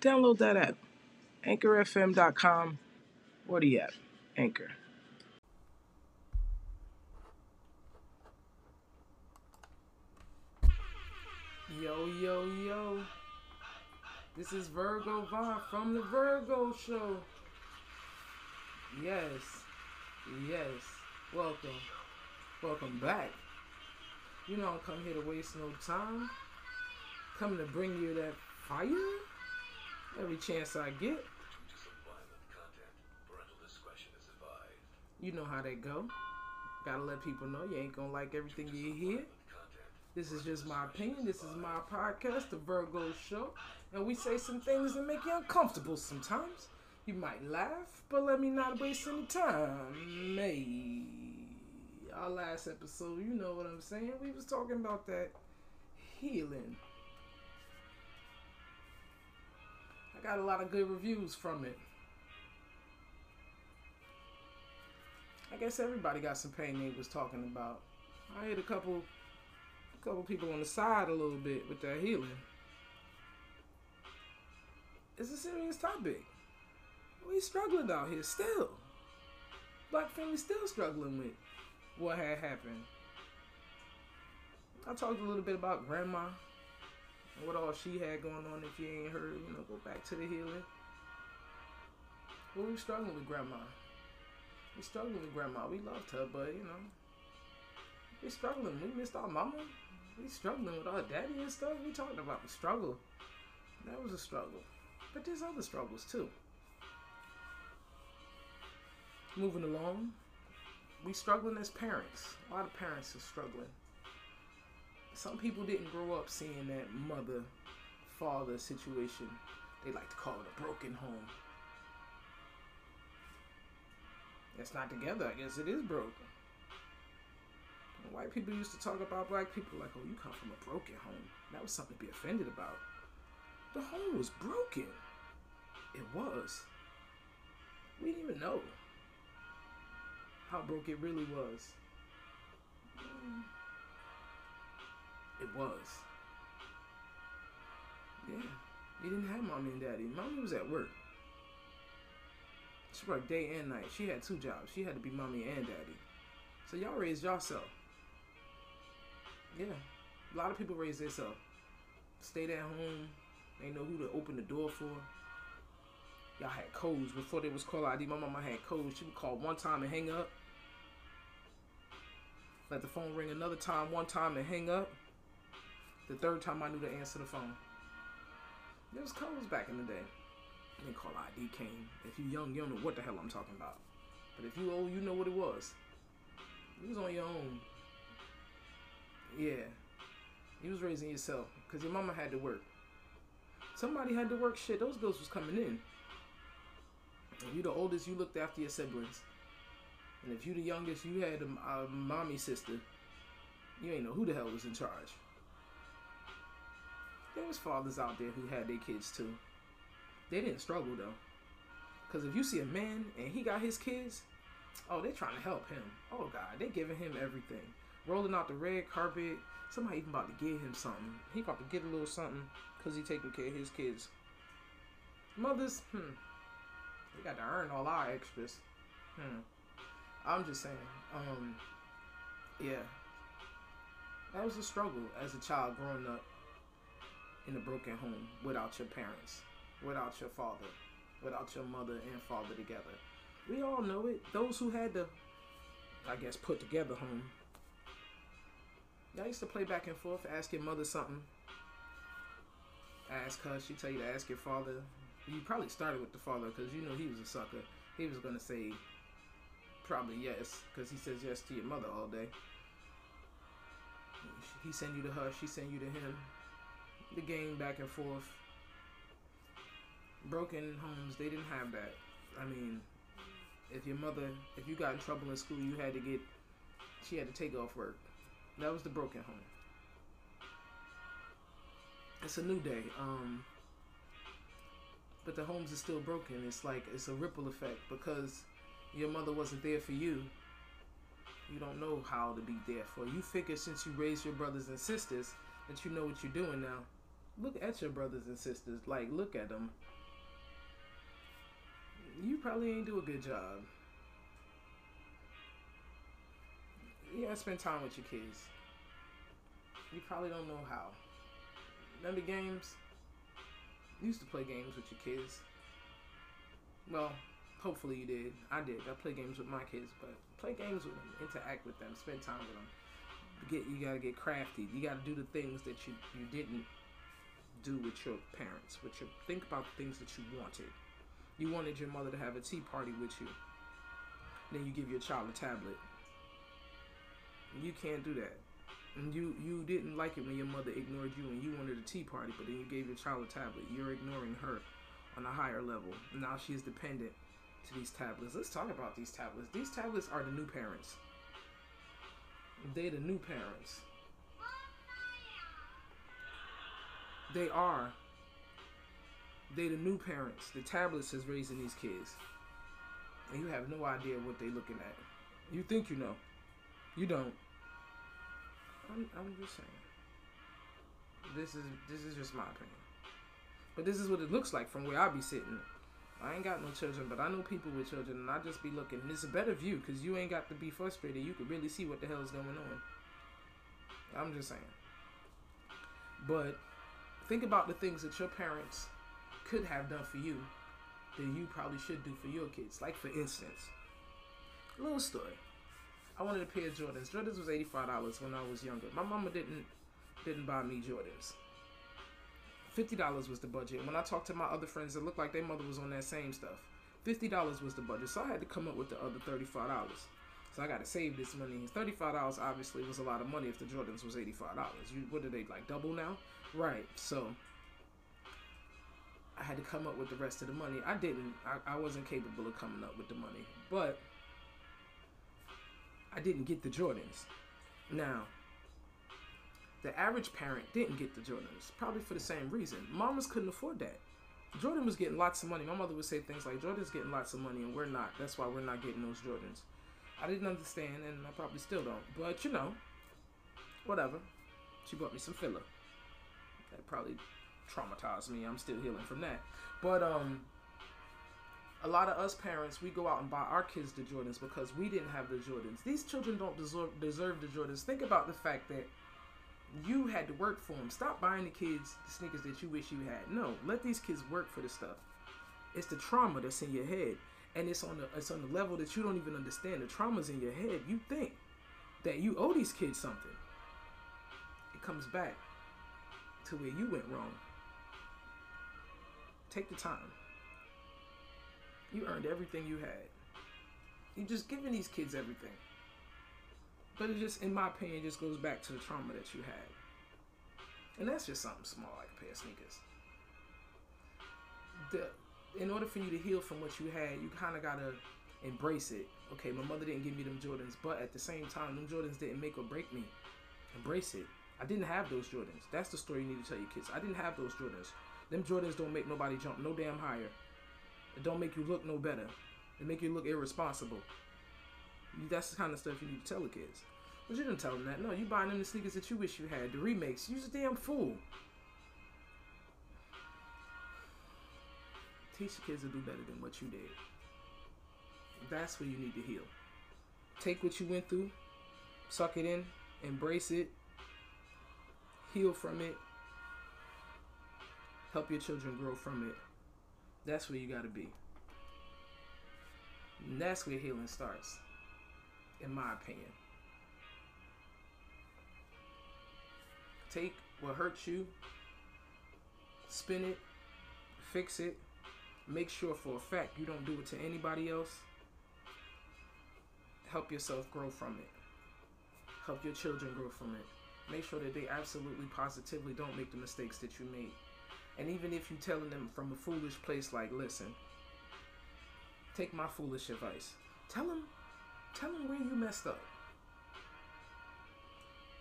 Download that app. AnchorFM.com or the app. Anchor. Yo, yo, yo. This is Virgo Vibe from The Virgo Show. Yes. Welcome back. You know, I come here to waste no time. Coming to bring you that fire every chance I get. You know how they go. Gotta let people know you ain't gonna like everything you hear. This is just my opinion. This is my podcast, The Virgo Show. And we say some things that make you uncomfortable sometimes. You might laugh, but let me not waste any time. Hey, our last episode, you know what I'm saying. We was talking about that healing. I got a lot of good reviews from it. I guess everybody got some pain they was talking about. I hit a couple people on the side a little bit with that healing. It's a serious topic. We struggling out here still. Black families still struggling with what had happened. I talked a little bit about grandma and what all she had going on. If you ain't heard, you know, go back to the healing. Well, we struggling with grandma. We loved her, but you know, we struggling. We missed our mama. We struggling with our daddy and stuff. We talking about the struggle. That was a struggle. But there's other struggles too. Moving along, we struggling as parents. A lot of parents are struggling. Some people didn't grow up seeing that mother-father situation. They like to call it a broken home. It's not together. I guess it is broken. White people used to talk about black people like, oh, you come from a broken home. That was something to be offended about. The home was broken. It was. We didn't even know how broke it really was. It was. Yeah. You didn't have mommy and daddy. Mommy was at work. She worked day and night. She had two jobs. She had to be mommy and daddy. So y'all raised yourself. Yeah. A lot of people raise themselves. Stayed at home. They know who to open the door for. Y'all had codes. Before there was call ID, my mama had codes. She would call one time and hang up. Let the phone ring another time, one time, and hang up. The third time I knew to answer the phone. There was codes back in the day. Then call ID came. If you young, you don't know what the hell I'm talking about. But if you old, you know what it was. You was on your own. Yeah. You was raising yourself. Because your mama had to work. Somebody had to work. Shit, those bills was coming in. And you the oldest, you looked after your siblings. And if you the youngest, you had a mommy sister. You ain't know who the hell was in charge. There was fathers out there who had their kids too. They didn't struggle though. Because if you see a man and he got his kids, oh, they're trying to help him. Oh God, they giving him everything. Rolling out the red carpet. Somebody even about to give him something. He about to get a little something because he taking care of his kids. Mothers, we got to earn all our extras. I'm just saying. Yeah. That was a struggle as a child growing up in a broken home without your parents, without your father, without your mother and father together. We all know it. Those who had to, I guess, put together home. Y'all used to play back and forth, ask your mother something. Ask her. She'd tell you to ask your father. You probably started with the father because you know he was a sucker. He was going to say probably yes because he says yes to your mother all day. He send you to her. She send you to him. The game back and forth. broken homes, they didn't have that. I mean, if you got in trouble in school, she had to take off work. That was the broken home. It's a new day. But the homes are still broken. It's like, it's a ripple effect because your mother wasn't there for you. You don't know how to be there for. You figure since you raised your brothers and sisters that you know what you're doing now. Look at your brothers and sisters. Like, look at them. You probably ain't do a good job. You gotta spend time with your kids. You probably don't know how. Remember games? You used to play games with your kids. Well, hopefully you did. I did. I play games with my kids, but play games with them. Interact with them. Spend time with them. You gotta get crafty. You gotta do the things that you didn't do with your parents. Think about the things that you wanted. You wanted your mother to have a tea party with you. Then you give your child a tablet. You can't do that. And you didn't like it when your mother ignored you and you wanted a tea party, but then you gave your child a tablet. You're ignoring her on a higher level. Now she's dependent to these tablets. Let's talk about these tablets. These tablets are the new parents. They're the new parents. They are. They're the new parents. The tablets is raising these kids. And you have no idea what they're looking at. You think you know. You don't. I'm just saying. This is just my opinion. But this is what it looks like from where I be sitting. I ain't got no children, but I know people with children, and I just be looking. And it's a better view, because you ain't got to be frustrated. You can really see what the hell is going on. I'm just saying. But think about the things that your parents could have done for you that you probably should do for your kids. Like, for instance, a little story. I wanted a pair of Jordans. Jordans was $85 when I was younger. My mama didn't buy me Jordans. $50 was the budget. When I talked to my other friends, it looked like their mother was on that same stuff. $50 was the budget, so I had to come up with the other $35. So I got to save this money. $35 obviously was a lot of money if the Jordans was $85. What are they, like, double now? Right. So I had to come up with the rest of the money. I didn't. I wasn't capable of coming up with the money, but I didn't get the Jordans. Now, the average parent didn't get the Jordans, probably for the same reason. Mamas couldn't afford that. Jordan was getting lots of money. My mother would say things like, Jordan's getting lots of money and we're not. That's why we're not getting those Jordans. I didn't understand, and I probably still don't. But, you know, whatever. She bought me some filler. That probably traumatized me. I'm still healing from that. But, a lot of us parents, we go out and buy our kids the Jordans because we didn't have the Jordans. These children don't deserve the Jordans. Think about the fact that you had to work for them. Stop buying the kids the sneakers that you wish you had. No, let these kids work for the stuff. It's the trauma that's in your head, and it's on the level that you don't even understand. The trauma's in your head. You think that you owe these kids something. It comes back to where you went wrong. Take the time. You earned everything you had. You're just giving these kids everything. But it just, in my opinion, just goes back to the trauma that you had. And that's just something small, like a pair of sneakers. In order for you to heal from what you had, you kind of got to embrace it. Okay, my mother didn't give me them Jordans, but at the same time, them Jordans didn't make or break me. Embrace it. I didn't have those Jordans. That's the story you need to tell your kids. I didn't have those Jordans. Them Jordans don't make nobody jump no damn higher. It don't make you look no better. It make you look irresponsible. That's the kind of stuff you need to tell the kids. But you didn't tell them that. No, you buying them the sneakers that you wish you had. The remakes. You's a damn fool. Teach the kids to do better than what you did. That's where you need to heal. Take what you went through. Suck it in. Embrace it. Heal from it. Help your children grow from it. That's where you gotta be. And that's where healing starts, in my opinion. Take what hurts you, spin it, fix it, make sure for a fact you don't do it to anybody else. Help yourself grow from it. Help your children grow from it. Make sure that they absolutely, positively don't make the mistakes that you made. And even if you're telling them from a foolish place, like, listen, take my foolish advice. Tell them where you messed up.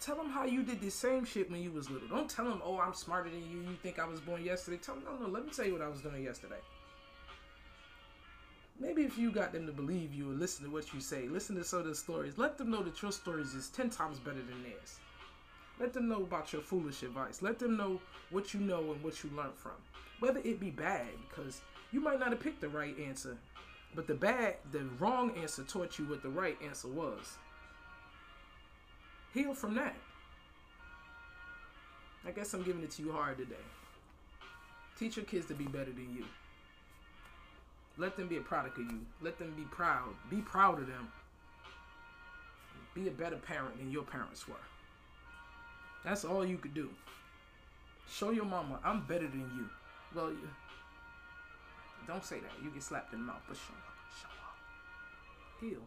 Tell them how you did the same shit when you was little. Don't tell them, oh, I'm smarter than you. You think I was born yesterday. Tell them, no, let me tell you what I was doing yesterday. Maybe if you got them to believe you and listen to what you say, listen to some of the stories, let them know that your stories is 10 times better than theirs. Let them know about your foolish advice. Let them know what you know and what you learned from. Whether it be bad, because you might not have picked the right answer, but the wrong answer taught you what the right answer was. Heal from that. I guess I'm giving it to you hard today. Teach your kids to be better than you. Let them be a product of you. Let them be proud. Be proud of them. Be a better parent than your parents were. That's all you could do. Show your mama, I'm better than you. Well, you, don't say that. You get slapped in the mouth, but show up. Heal.